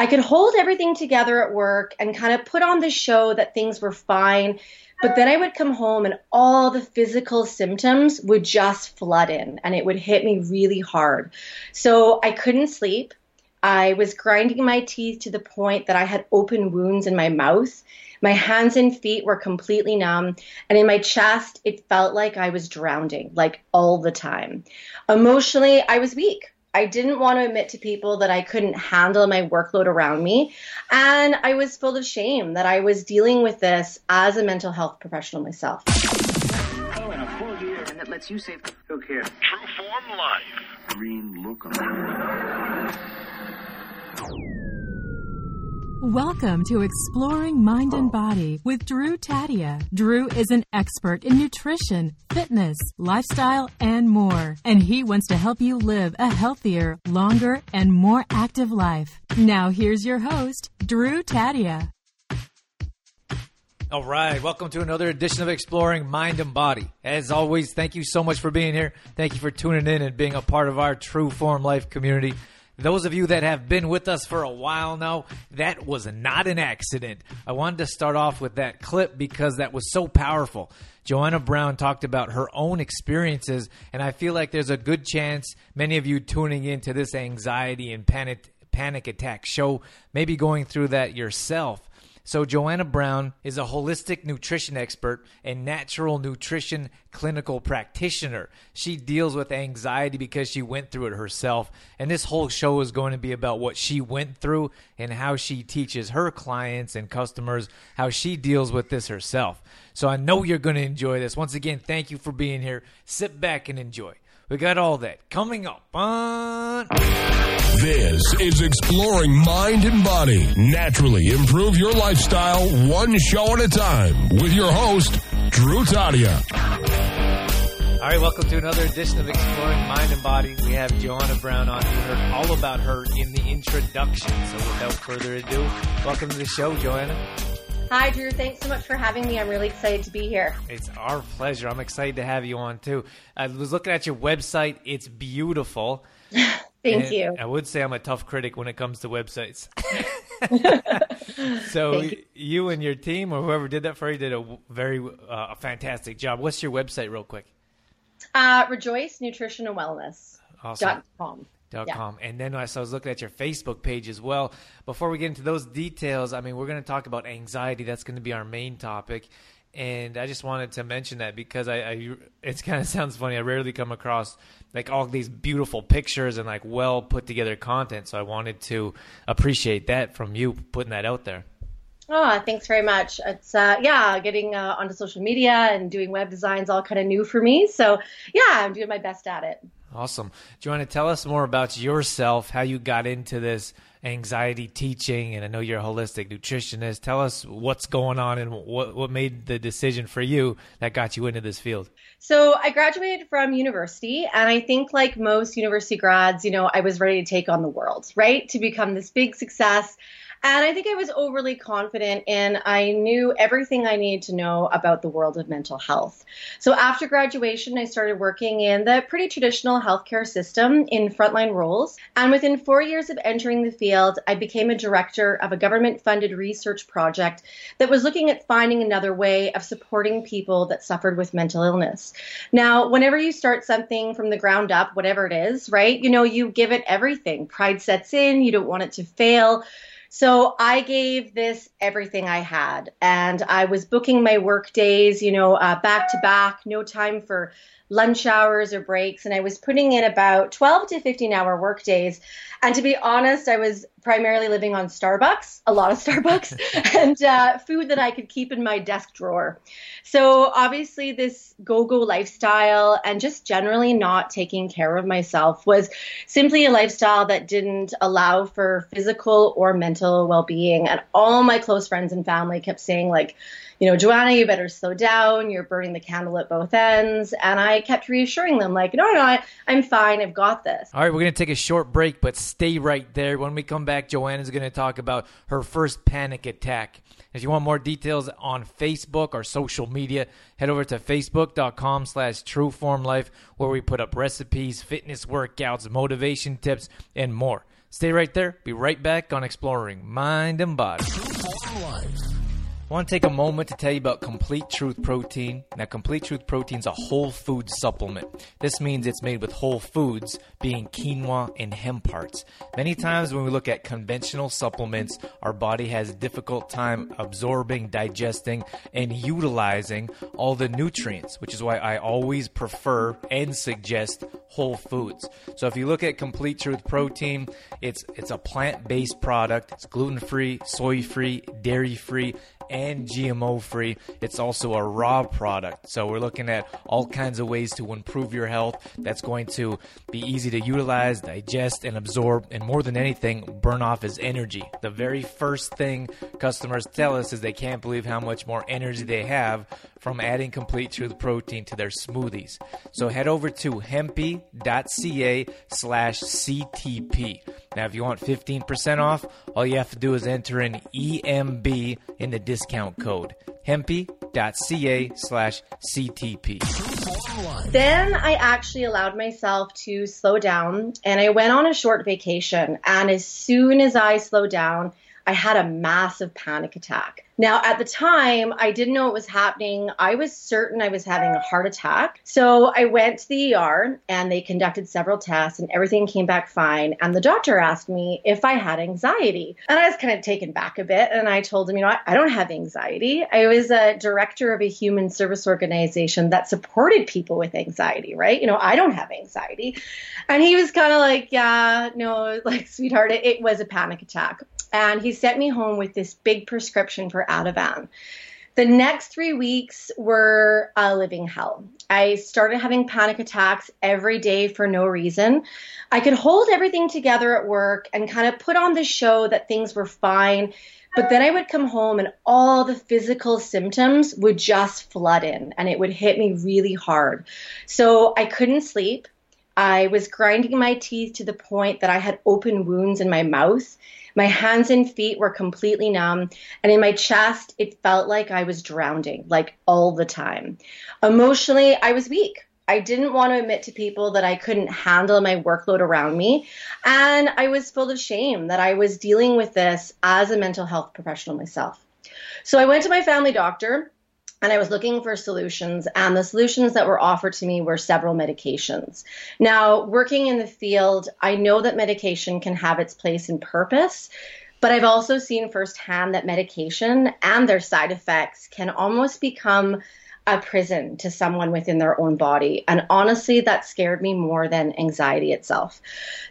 I could hold everything together at work and kind of put on the show that things were fine. But then I would come home and all the physical symptoms would just flood in and it would hit me really hard. So I couldn't sleep. I was grinding my teeth to the point that I had open wounds in my mouth. My hands and feet were completely numb. And in my chest, it felt like I was drowning, like all the time. Emotionally, I was weak. I didn't want to admit to people that I couldn't handle my workload around me. And I was full of shame that I was dealing with this as a mental health professional myself. Oh, and a full year, and that lets you save Look here. True Form Life. Green look on. Welcome to Exploring Mind and Body with Drew Taddia. Drew is an expert in nutrition, fitness, lifestyle, and more. And he wants to help you live a healthier, longer, and more active life. Now here's your host, Drew Taddia. All right. Welcome to another edition of Exploring Mind and Body. As always, thank you so much for being here. Thank you for tuning in and being a part of our True Form Life community. Those of you that have been with us for a while now, that was not an accident. I wanted to start off with that clip because that was so powerful. Joanna Brown talked about her own experiences, and I feel like there's a good chance many of you tuning into this anxiety and panic attack show may be going through that yourself. So Joanna Brown is a holistic nutrition expert and natural nutrition clinical practitioner. She deals with anxiety because she went through it herself. And this whole show is going to be about what she went through and how she teaches her clients and customers how she deals with this herself. So I know you're going to enjoy this. Once again, thank you for being here. Sit back and enjoy. We got all that coming up on... This is Exploring Mind and Body. Naturally improve your lifestyle one show at a time with your host, Drew Taddia. All right, welcome to another edition of Exploring Mind and Body. We have Joanna Brown on. We heard all about her in the introduction. So without further ado, welcome to the show, Joanna. Hi, Drew. Thanks so much for having me. I'm really excited to be here. It's our pleasure. I'm excited to have you on, too. I was looking at your website. It's beautiful. Thank you. I would say I'm a tough critic when it comes to websites. So you and your team or whoever did that for you did a very fantastic job. What's your website real quick? Rejoice Nutrition and Wellness. Awesome. .com. And then I was looking at your Facebook page as well. Before we get into those details, I mean, we're going to talk about anxiety. That's going to be our main topic. And I just wanted to mention that because it kind of sounds funny. I rarely come across like all these beautiful pictures and like well put together content. So I wanted to appreciate that from you putting that out there. Oh, thanks very much. It's, getting onto social media and doing web designs, all kind of new for me. So yeah, I'm doing my best at it. Awesome. Do you want to tell us more about yourself, how you got into this anxiety teaching? And I know you're a holistic nutritionist. Tell us what's going on and what made the decision for you that got you into this field. So I graduated from university, and I think like most university grads, you know, I was ready to take on the world, right? To become this big success. And I think I was overly confident, and I knew everything I needed to know about the world of mental health. So after graduation, I started working in the pretty traditional healthcare system in frontline roles. And within 4 years of entering the field, I became a director of a government-funded research project that was looking at finding another way of supporting people that suffered with mental illness. Now, whenever you start something from the ground up, whatever it is, right, you know, you give it everything. Pride sets in. You don't want it to fail. So I gave this everything I had, and I was booking my work days, you know, back to back, no time for lunch hours or breaks. And I was putting in about 12 to 15 hour work days. And to be honest, I was primarily living on Starbucks, a lot of Starbucks, and food that I could keep in my desk drawer. So obviously this go-go lifestyle and just generally not taking care of myself was simply a lifestyle that didn't allow for physical or mental well-being. And all my close friends and family kept saying like, you know, Joanna, you better slow down. You're burning the candle at both ends. And I kept reassuring them like, no, I'm fine. I've got this. All right, we're going to take a short break, but stay right there. When we come back, Joanna's going to talk about her first panic attack. If you want more details on Facebook or social media, head over to facebook.com/trueformlife, where we put up recipes, fitness workouts, motivation tips, and more. Stay right there. Be right back on Exploring Mind and Body. I want to take a moment to tell you about Complete Truth Protein. Now, Complete Truth Protein is a whole food supplement. This means it's made with whole foods, being quinoa and hemp parts. Many times when we look at conventional supplements, our body has a difficult time absorbing, digesting, and utilizing all the nutrients, which is why I always prefer and suggest whole foods. So if you look at Complete Truth Protein, it's a plant-based product. It's gluten-free, soy-free, dairy-free, and GMO free. It's also a raw product. So we're looking at all kinds of ways to improve your health. That's going to be easy to utilize, digest, and absorb, and more than anything, burn off is energy. The very first thing customers tell us is they can't believe how much more energy they have from adding Complete Truth Protein to their smoothies. So head over to hempy.ca/CTP. Now, if you want 15% off, all you have to do is enter in EMB in the discount code. hempy.ca/CTP. Then I actually allowed myself to slow down, and I went on a short vacation. And as soon as I slowed down, I had a massive panic attack. Now, at the time, I didn't know what was happening. I was certain I was having a heart attack. So I went to the ER, and they conducted several tests, and everything came back fine. And the doctor asked me if I had anxiety. And I was kind of taken back a bit, and I told him, I don't have anxiety. I was a director of a human service organization that supported people with anxiety, right? I don't have anxiety. And he was kind of like, yeah, no, like, sweetheart, it was a panic attack. And he sent me home with this big prescription for Ativan. The next 3 weeks were a living hell. I started having panic attacks every day for no reason. I could hold everything together at work and kind of put on the show that things were fine. But then I would come home and all the physical symptoms would just flood in, and it would hit me really hard. So I couldn't sleep. I was grinding my teeth to the point that I had open wounds in my mouth. My hands and feet were completely numb, and in my chest, it felt like I was drowning, like all the time. Emotionally, I was weak. I didn't want to admit to people that I couldn't handle my workload around me, and I was full of shame that I was dealing with this as a mental health professional myself. So I went to my family doctor, and I was looking for solutions, and the solutions that were offered to me were several medications. Now, working in the field, I know that medication can have its place and purpose, but I've also seen firsthand that medication and their side effects can almost become a prison to someone within their own body. And honestly, that scared me more than anxiety itself.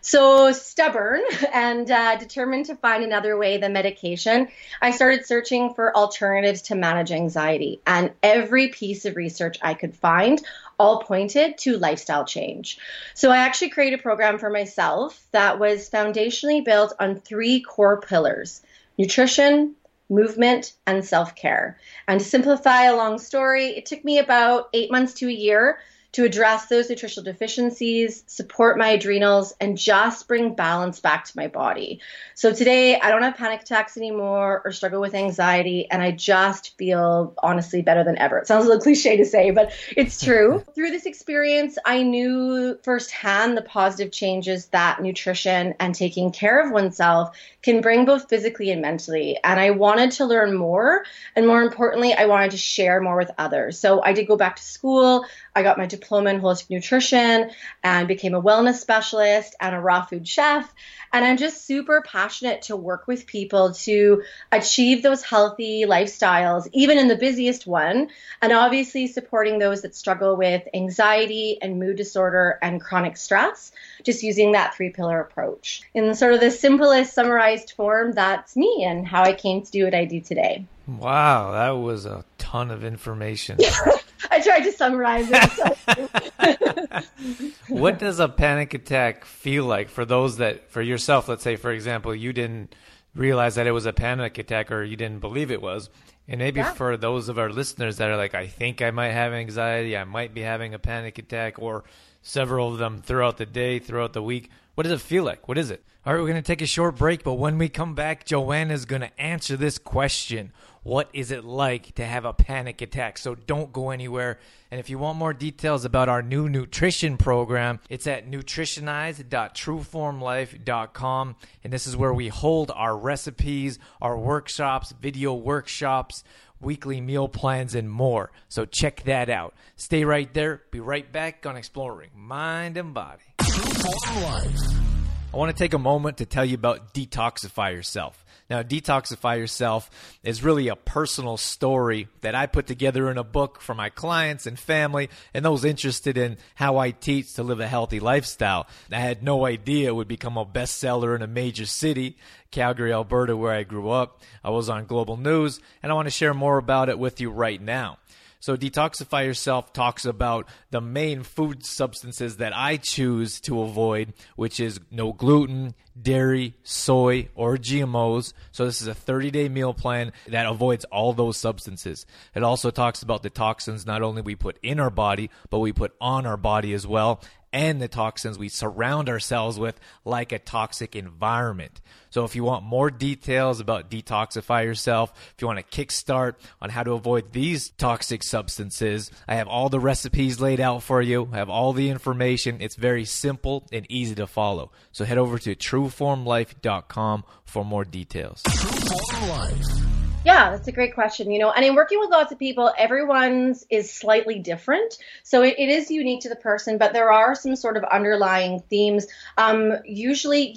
So stubborn and determined to find another way than medication, I started searching for alternatives to manage anxiety. And every piece of research I could find all pointed to lifestyle change. So I actually created a program for myself that was foundationally built on 3 core pillars: nutrition, movement, and self-care. And to simplify a long story, it took me about 8 months to a year to address those nutritional deficiencies, support my adrenals, and just bring balance back to my body. So today, I don't have panic attacks anymore or struggle with anxiety, and I just feel honestly better than ever. It sounds a little cliche to say, but it's true. Through this experience, I knew firsthand the positive changes that nutrition and taking care of oneself can bring both physically and mentally. And I wanted to learn more, and more importantly, I wanted to share more with others. So I did go back to school. I got my diploma in holistic nutrition and became a wellness specialist and a raw food chef. And I'm just super passionate to work with people to achieve those healthy lifestyles, even in the busiest one, and obviously supporting those that struggle with anxiety and mood disorder and chronic stress, just using that 3-pillar approach. In sort of the simplest summarized form, that's me and how I came to do what I do today. Wow, that was a ton of information. I tried to summarize it. What does a panic attack feel like for those that, for yourself, let's say, for example, you didn't realize that it was a panic attack or you didn't believe it was. And maybe for those of our listeners that are like, I think I might have anxiety, I might be having a panic attack or several of them throughout the day, throughout the week. What does it feel like? What is it? All right, we're going to take a short break, but when we come back, Joanna's going to answer this question. What is it like to have a panic attack? So don't go anywhere. And if you want more details about our new nutrition program, it's at nutritionize.trueformlife.com. And this is where we hold our recipes, our workshops, video workshops, weekly meal plans, and more. So check that out. Stay right there. Be right back on Exploring Mind and Body. I want to take a moment to tell you about Detoxify Yourself. Now, Detoxify Yourself is really a personal story that I put together in a book for my clients and family and those interested in how I teach to live a healthy lifestyle. I had no idea it would become a bestseller in a major city, Calgary, Alberta, where I grew up. I was on Global News, and I want to share more about it with you right now. So Detoxify Yourself talks about the main food substances that I choose to avoid, which is no gluten, dairy, soy, or GMOs. So this is a 30-day meal plan that avoids all those substances. It also talks about the toxins not only we put in our body, but we put on our body as well, and the toxins we surround ourselves with, like a toxic environment. So if you want more details about Detoxify Yourself, if you want a kickstart on how to avoid these toxic substances, I have all the recipes laid out for you. I have all the information. It's very simple and easy to follow. So head over to trueformlife.com for more details. Yeah, that's a great question. You know, and in working with lots of people, everyone's is slightly different. So it is unique to the person, but there are some sort of underlying themes. Usually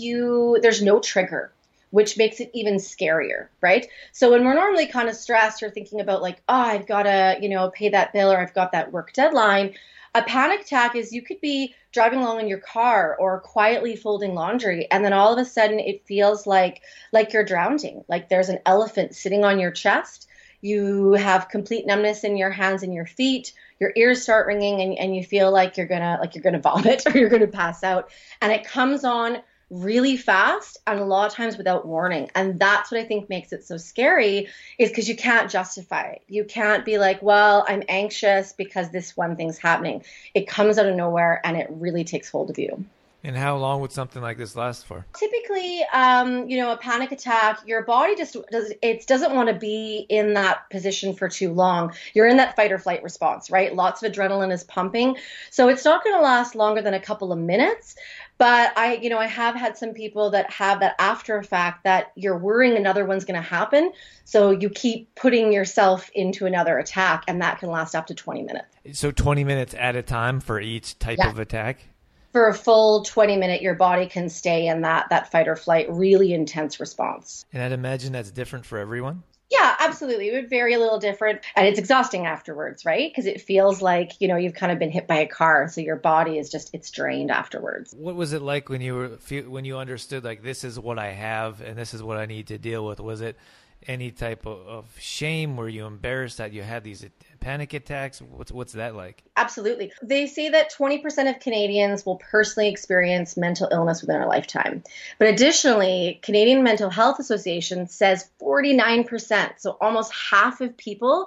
there's no trigger, which makes it even scarier, right? So when we're normally kind of stressed or thinking about like, oh, I've got to, pay that bill or I've got that work deadline, a panic attack is you could be driving along in your car or quietly folding laundry, and then all of a sudden it feels like you're drowning, like there's an elephant sitting on your chest. You have complete numbness in your hands and your feet. Your ears start ringing, and you feel like you're gonna vomit or you're gonna pass out. And it comes on really fast and a lot of times without warning. And that's what I think makes it so scary, is because you can't justify it. You can't be like, well, I'm anxious because this one thing's happening. It comes out of nowhere and it really takes hold of you. And how long would something like this last for? Typically, a panic attack, your body just doesn't want to be in that position for too long. You're in that fight or flight response, right? Lots of adrenaline is pumping. So it's not going to last longer than a couple of minutes. But I have had some people that have that after effect that you're worrying another one's going to happen. So you keep putting yourself into another attack, and that can last up to 20 minutes. So 20 minutes at a time for each type of attack? For a full 20 minute, your body can stay in that fight or flight, really intense response. And I'd imagine that's different for everyone. Yeah, absolutely. It would vary a little different. And it's exhausting afterwards, right? Because it feels like, you've kind of been hit by a car. So your body is just, it's drained afterwards. What was it like when you understood, like, this is what I have and this is what I need to deal with? Was it any type of shame? Were you embarrassed that you had these panic attacks? What's that like? Absolutely. They say that 20% of Canadians will personally experience mental illness within our lifetime. But additionally, Canadian Mental Health Association says 49%, so almost half of people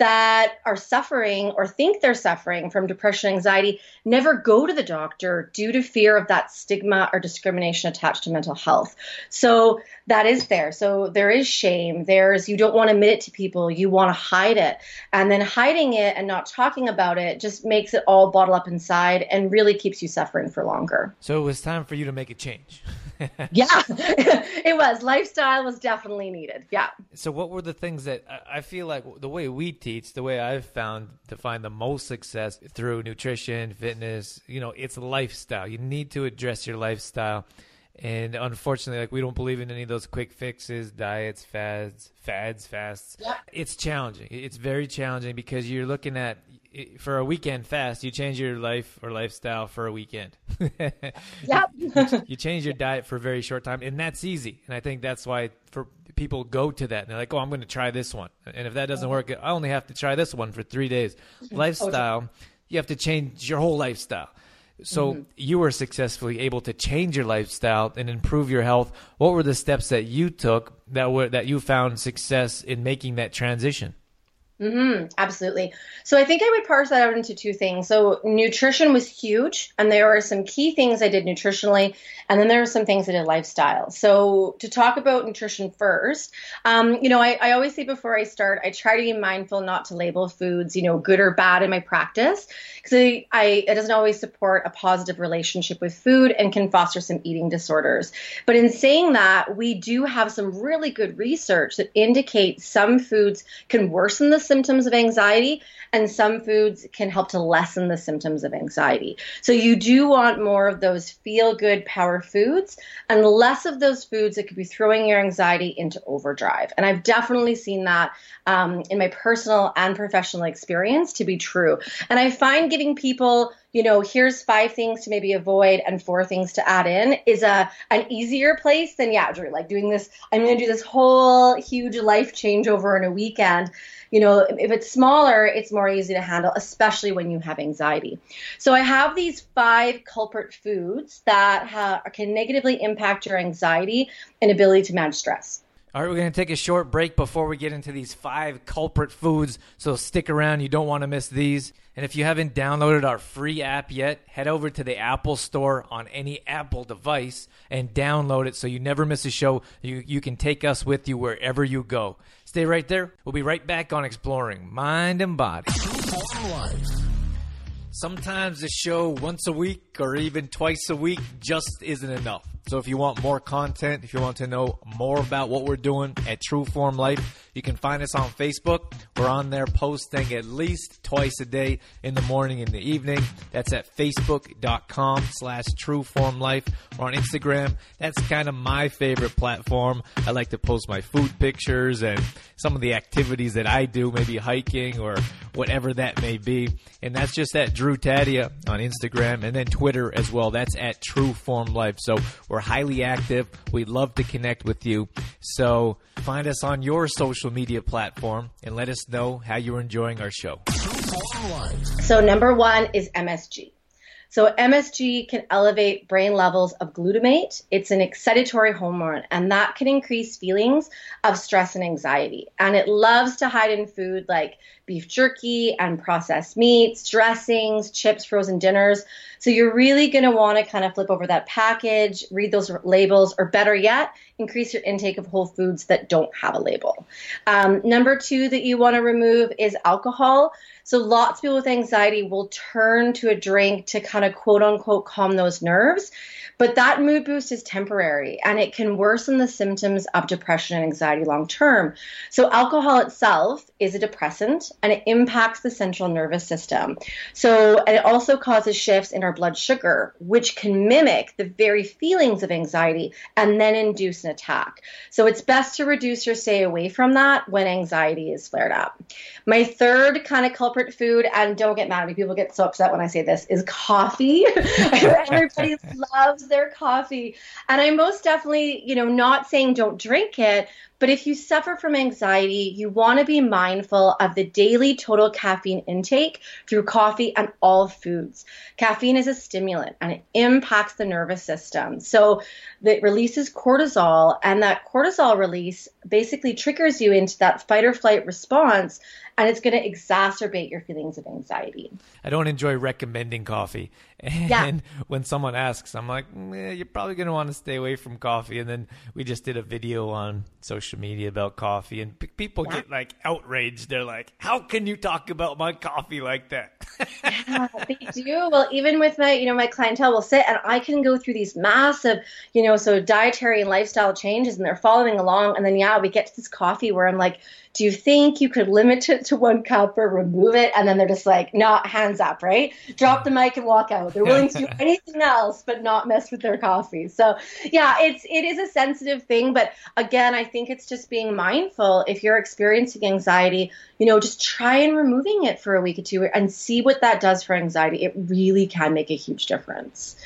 that are suffering or think they're suffering from depression, anxiety, never go to the doctor due to fear of that stigma or discrimination attached to mental health. So that is there. So there is shame. You don't want to admit it to people. You want to hide it. And then hiding it and not talking about it just makes it all bottle up inside and really keeps you suffering for longer. So it was time for you to make a change. Yeah, it was. Lifestyle was definitely needed. Yeah. So what were the things that I feel like the way we teach, the way I've found to find the most success through nutrition, fitness, it's lifestyle. You need to address your lifestyle. And unfortunately, we don't believe in any of those quick fixes, diets, fads, fasts. Yeah. It's challenging. It's very challenging because you're looking at, for a weekend fast, you change your life or lifestyle for a weekend. Yep. You change your diet for a very short time, and that's easy. And I think that's why for people go to that, and they're like, oh, I'm going to try this one. And if that doesn't work, I only have to try this one for 3 days. Lifestyle, you have to change your whole lifestyle. So you were successfully able to change your lifestyle and improve your health. What were the steps that you took that you found success in making that transition? Absolutely. So I think I would parse that out into two things. So nutrition was huge, and there are some key things I did nutritionally, and then there are some things I did lifestyle. So to talk about nutrition first, I always say before I start, I try to be mindful not to label foods, good or bad in my practice, because it doesn't always support a positive relationship with food and can foster some eating disorders. But in saying that, we do have some really good research that indicates some foods can worsen the symptoms of anxiety, and some foods can help to lessen the symptoms of anxiety. So you do want more of those feel-good power foods and less of those foods that could be throwing your anxiety into overdrive. And I've definitely seen that in my personal and professional experience to be true. And I find giving people here's 5 things to maybe avoid and 4 things to add in is an easier place than, Drew, like doing this, I'm going to do this whole huge life changeover in a weekend. If it's smaller, it's more easy to handle, especially when you have anxiety. So I have these 5 culprit foods that can negatively impact your anxiety and ability to manage stress. All right, we're going to take a short break before we get into these 5 culprit foods, so stick around. You don't want to miss these. And if you haven't downloaded our free app yet, head over to the Apple Store on any Apple device and download it so you never miss a show. You can take us with you wherever you go. Stay right there. We'll be right back on Exploring Mind and Body. Sometimes a show once a week or even twice a week just isn't enough. So if you want more content, if you want to know more about what we're doing at True Form Life, you can find us on Facebook. We're on there posting at least twice a day in the morning and the evening. That's at facebook.com/True Form Life. We're on Instagram. That's kind of my favorite platform. I like to post my food pictures and some of the activities that I do, maybe hiking or whatever that may be. And that's just at Drew Taddia on Instagram and then Twitter as well. That's at True Form Life. So we're highly active. We'd love to connect with you. So find us on your social media platform and let us know how you're enjoying our show. So number 1 is MSG. So MSG can elevate brain levels of glutamate. It's an excitatory hormone, and that can increase feelings of stress and anxiety. And it loves to hide in food like beef jerky and processed meats, dressings, chips, frozen dinners. So you're really going to want to kind of flip over that package, read those labels, or better yet, increase your intake of whole foods that don't have a label. Number 2 that you want to remove is alcohol. So lots of people with anxiety will turn to a drink to kind of quote unquote calm those nerves, but that mood boost is temporary and it can worsen the symptoms of depression and anxiety long term. So alcohol itself is a depressant and it impacts the central nervous system. So it also causes shifts in our blood sugar, which can mimic the very feelings of anxiety and then induce an attack. So it's best to reduce or stay away from that when anxiety is flared up. My 3rd kind of culprit food, and don't get mad at me, people get so upset when I say this, is coffee. Everybody loves their coffee. And I'm most definitely, not saying don't drink it, but if you suffer from anxiety, you want to be mindful of the daily total caffeine intake through coffee and all foods. Caffeine is a stimulant and it impacts the nervous system. So it releases cortisol, and that cortisol release basically triggers you into that fight or flight response, and it's going to exacerbate your feelings of anxiety. I don't enjoy recommending coffee. And when someone asks, I'm like, you're probably going to want to stay away from coffee. And then we just did a video on social media about coffee, and people get like outraged. They're like, how can you talk about my coffee like that? They do. Well, even with my, my clientele will sit and I can go through these massive, so dietary and lifestyle changes, and they're following along. And then, we get to this coffee where I'm like, do you think you could limit it to 1 cup or remove it? And then they're just like, no, hands up, right? Drop the mic and walk out. They're willing to do anything else but not mess with their coffee. So it is a sensitive thing. But again, I think it's just being mindful. If you're experiencing anxiety, just try and removing it for a week or 2 and see what that does for anxiety. It really can make a huge difference.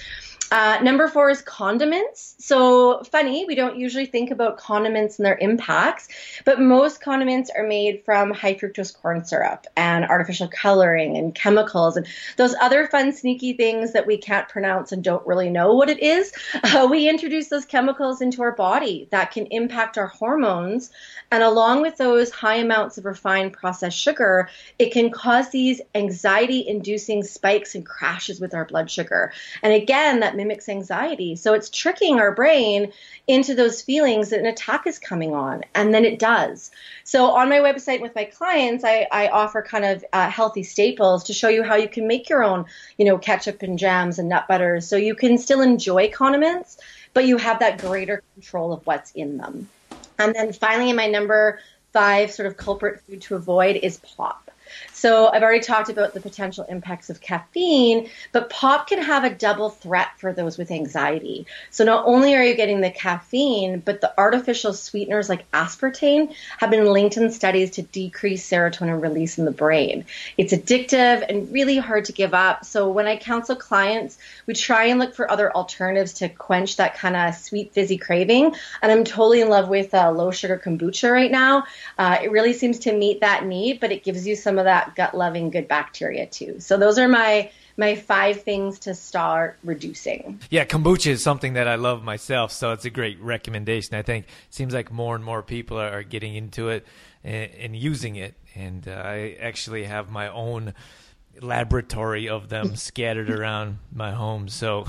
Number four is condiments. So funny, we don't usually think about condiments and their impacts, but most condiments are made from high fructose corn syrup and artificial coloring and chemicals and those other fun, sneaky things that we can't pronounce and don't really know what it is. We introduce those chemicals into our body that can impact our hormones. And along with those high amounts of refined processed sugar, it can cause these anxiety-inducing spikes and crashes with our blood sugar. And again, that mimics anxiety. So it's tricking our brain into those feelings that an attack is coming on, and then it does. So on my website with my clients, I offer kind of healthy staples to show you how you can make your own, you know, ketchup and jams and nut butters. So you can still enjoy condiments, but you have that greater control of what's in them. And then finally, in my number five sort of culprit food to avoid is pop. So I've already talked about the potential impacts of caffeine, but pop can have a double threat for those with anxiety. So not only are you getting the caffeine, but the artificial sweeteners like aspartame have been linked in studies to decrease serotonin release in the brain. It's addictive and really hard to give up. So when I counsel clients, we try and look for other alternatives to quench that kind of sweet, fizzy craving. And I'm totally in love with low sugar kombucha right now. It really seems to meet that need, but it gives you some of that gut-loving good bacteria too. So those are my five things to start reducing. Yeah, kombucha is something that I love myself, so it's a great recommendation. I think it seems like more and more people are getting into it and using it. And I actually have my own laboratory of them scattered around my home. So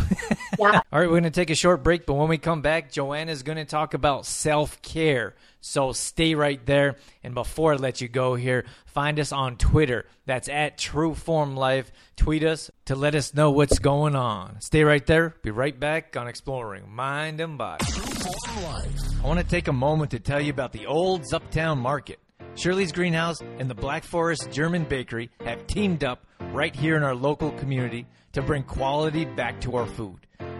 yeah. All right, we're going to take a short break, but when we come back, Joanna is going to talk about self-care. So stay right there. And before I let you go here, find us on Twitter. That's at True Form Life. Tweet us to let us know what's going on. Stay right there. Be right back on Exploring Mind and Body. I want to take a moment to tell you about the Olds Uptown Market. Shirley's Greenhouse and the Black Forest German Bakery have teamed up right here in our local community to bring quality back to our food.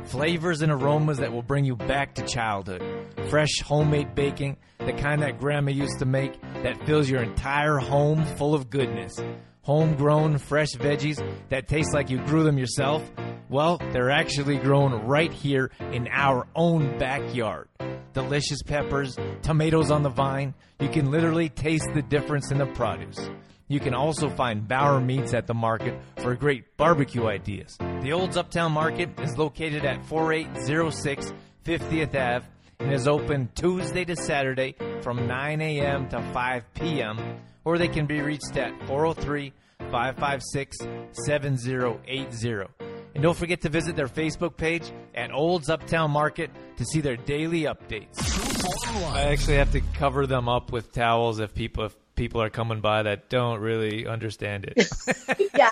Flavors and aromas that will bring you back to childhood. Fresh homemade baking, the kind that grandma used to make, that fills your entire home full of goodness. Homegrown fresh veggies that taste like you grew them yourself. Well, they're actually grown right here in our own backyard. Delicious peppers, tomatoes on the vine. You can literally taste the difference in the produce. You can also find Bower Meats at the market for great barbecue ideas. The Olds Uptown Market is located at 4806 50th Ave and is open Tuesday to Saturday from 9 a.m. to 5 p.m. or they can be reached at 403-556-7080. And don't forget to visit their Facebook page at Olds Uptown Market to see their daily updates. I actually have to cover them up with towels if people are coming by that don't really understand it. yeah,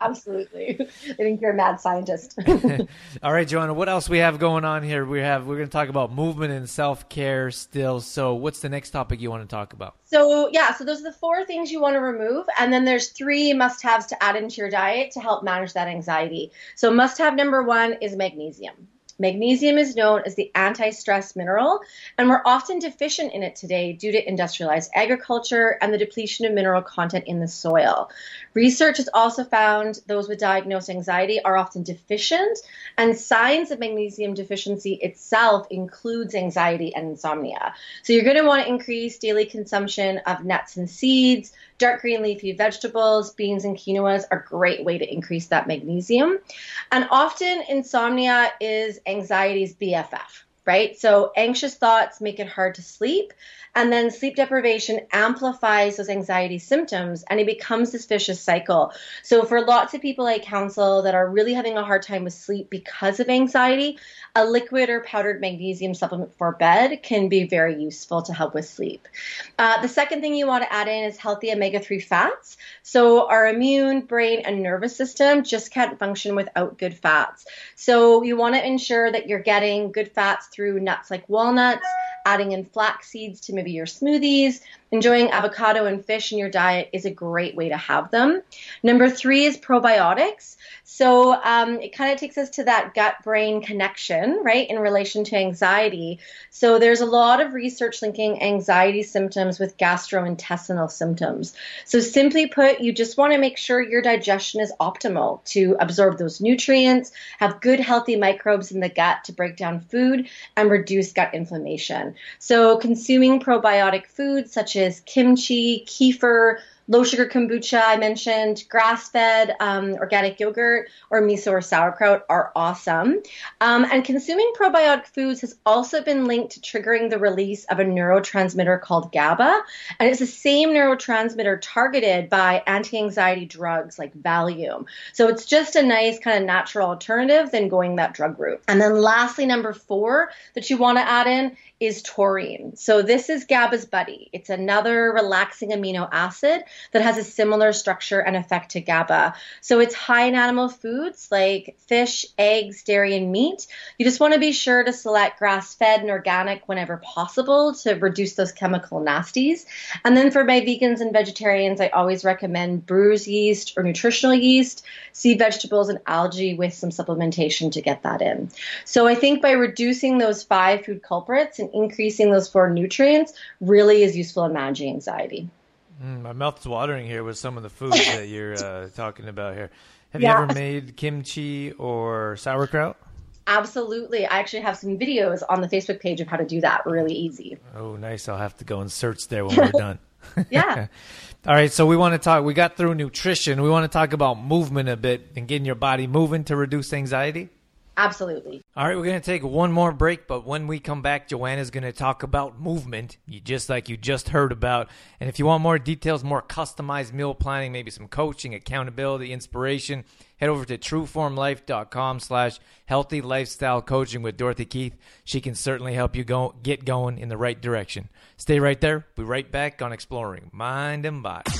absolutely. I think you're a mad scientist. All right, Joanna, what else we have going on here? We're going to talk about movement and self-care still. So what's the next topic you want to talk about? So those are the four things you want to remove. And then there's three must-haves to add into your diet to help manage that anxiety. So must-have number one is magnesium. Magnesium is known as the anti-stress mineral, and we're often deficient in it today due to industrialized agriculture and the depletion of mineral content in the soil. Research has also found those with diagnosed anxiety are often deficient, and signs of magnesium deficiency itself includes anxiety and insomnia. So you're going to want to increase daily consumption of nuts and seeds. Dark green leafy vegetables, beans and quinoas are a great way to increase that magnesium. And often insomnia is anxiety's BFF, right? So anxious thoughts make it hard to sleep. And then sleep deprivation amplifies those anxiety symptoms and it becomes this vicious cycle. So for lots of people I counsel that are really having a hard time with sleep because of anxiety, a liquid or powdered magnesium supplement for bed can be very useful to help with sleep. The second thing you want to add in is healthy omega-3 fats. So our immune, brain, and nervous system just can't function without good fats. So you want to ensure that you're getting good fats through nuts like walnuts, adding in flax seeds to maybe your smoothies. Enjoying avocado and fish in your diet is a great way to have them. Number three is probiotics. So it kind of takes us to that gut-brain connection, right, in relation to anxiety. So there's a lot of research linking anxiety symptoms with gastrointestinal symptoms. So simply put, you just want to make sure your digestion is optimal to absorb those nutrients, have good, healthy microbes in the gut to break down food, and reduce gut inflammation. So consuming probiotic foods such as kimchi, kefir, low-sugar kombucha, I mentioned, grass-fed organic yogurt or miso or sauerkraut are awesome. And consuming probiotic foods has also been linked to triggering the release of a neurotransmitter called GABA. And it's the same neurotransmitter targeted by anti-anxiety drugs like Valium. So it's just a nice kind of natural alternative than going that drug route. And then lastly, number 4 that you want to add in is taurine. So this is GABA's buddy. It's another relaxing amino acid that has a similar structure and effect to GABA. So it's high in animal foods like fish, eggs, dairy, and meat. You just want to be sure to select grass-fed and organic whenever possible to reduce those chemical nasties. And then for my vegans and vegetarians, I always recommend brewer's yeast or nutritional yeast, sea vegetables, and algae with some supplementation to get that in. So I think by reducing those 5 food culprits and increasing those 4 nutrients really is useful in managing anxiety. My mouth's watering here with some of the foods that you're talking about here. Have you ever made kimchi or sauerkraut? Absolutely. I actually have some videos on the Facebook page of how to do that really easy. Oh, nice. I'll have to go and search there when we're done. Yeah. All right. So we want to talk. We got through nutrition. We want to talk about movement a bit and getting your body moving to reduce anxiety. Absolutely. All right, we're going to take one more break, but when we come back, Joanna's going to talk about movement, just like you just heard about. And if you want more details, more customized meal planning, maybe some coaching, accountability, inspiration, head over to trueformlife.com/healthy lifestyle coaching with Dorothy Keith. She can certainly help you get going in the right direction. Stay right there. We'll be right back on Exploring Mind and Body.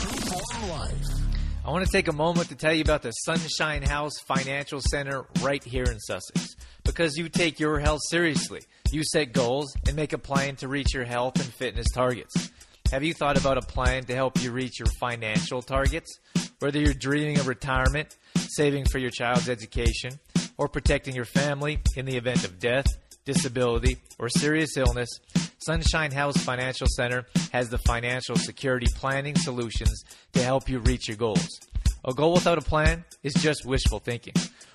I want to take a moment to tell you about the Sunshine House Financial Center right here in Sussex. Because you take your health seriously, you set goals and make a plan to reach your health and fitness targets. Have you thought about a plan to help you reach your financial targets? Whether you're dreaming of retirement, saving for your child's education, or protecting your family in the event of death, disability, or serious illness, Sunshine House Financial Center has the financial security planning solutions to help you reach your goals. A goal without a plan is just wishful thinking.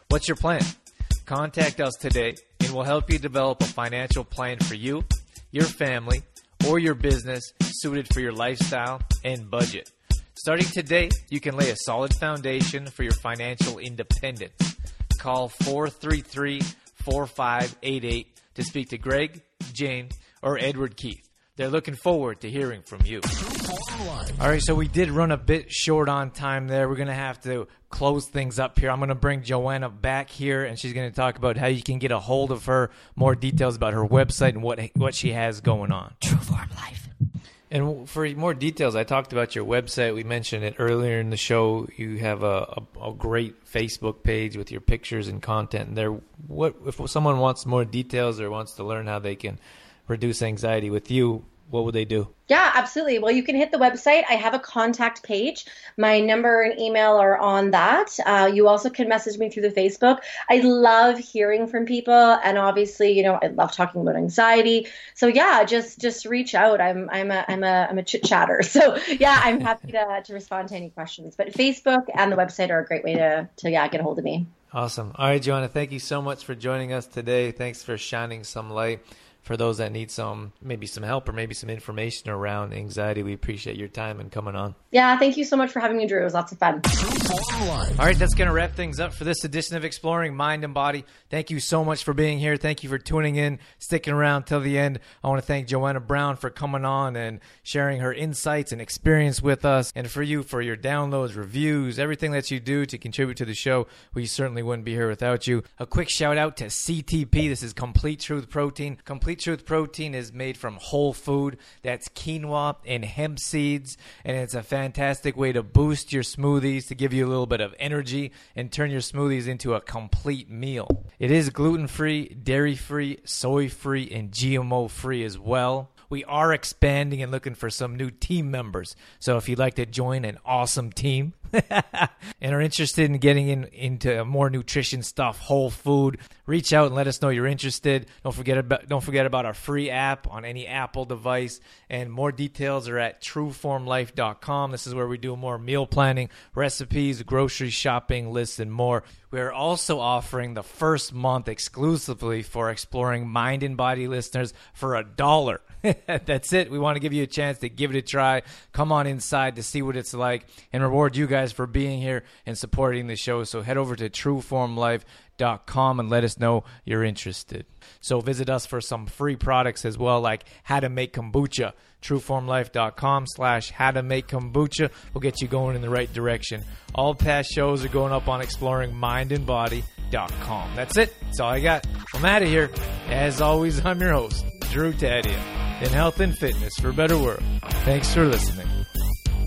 What's your plan? Contact us today and we'll help you develop a financial plan for you, your family, or your business suited for your lifestyle and budget. Starting today, you can lay a solid foundation for your financial independence. Call 433-4588 to speak to Greg, Jane, or Edward Keith. They're looking forward to hearing from you. All right, so we did run a bit short on time there. We're going to have to close things up here. I'm going to bring Joanna back here, and she's going to talk about how you can get a hold of her, more details about her website and what she has going on. True Form Life. And for more details, I talked about your website. We mentioned it earlier in the show. You have a great Facebook page with your pictures and content there. What if someone wants more details or wants to learn how they can reduce anxiety with you? What would they do? Yeah, absolutely. Well, you can hit the website. I have a contact page. My number and email are on that. You also can message me through the Facebook. I love hearing from people. And obviously, you know, I love talking about anxiety. So yeah, just reach out. I'm a chit chatter. So yeah, I'm happy to respond to any questions, but Facebook and the website are a great way to get a hold of me. Awesome. All right, Joanna, thank you so much for joining us today. Thanks for shining some light for those that need maybe some help or maybe some information around anxiety. We appreciate your time and coming on. Yeah, thank you so much for having me, Drew. It was lots of fun. All right, that's going to wrap things up for this edition of Exploring Mind and Body. Thank you so much for being here. Thank you for tuning in, sticking around till the end. I want to thank Joanna Brown for coming on and sharing her insights and experience with us, and for you for your downloads, reviews, everything that you do to contribute to the show. We certainly wouldn't be here without you. A quick shout out to CTP. This is Complete Truth Protein. Complete Truth Protein is made from whole food. That's quinoa and hemp seeds, and it's a fantastic way to boost your smoothies, to give you a little bit of energy and turn your smoothies into a complete meal. It is gluten-free, dairy-free, soy-free, and GMO-free as well. We are expanding and looking for some new team members. So if you'd like to join an awesome team, and are interested in getting into more nutrition stuff, whole food, reach out and let us know you're interested. Don't forget about our free app on any Apple device, and more details are at trueformlife.com. This is where we do more meal planning, recipes, grocery shopping lists, and more. We're also offering the first month exclusively for Exploring Mind and Body listeners for $1. That's it. We want to give you a chance to give it a try. Come on inside to see what it's like and reward you guys for being here and supporting the show. So head over to trueformlife.com and let us know you're interested. So visit us for some free products as well, like how to make kombucha. trueformlife.com/howtomakekombucha will get you going in the right direction. All past shows are going up on exploringmindandbody.com. That's it. That's all I got. I'm out of here. As always, I'm your host, Drew Taddia, in health and fitness for a better world. Thanks for listening.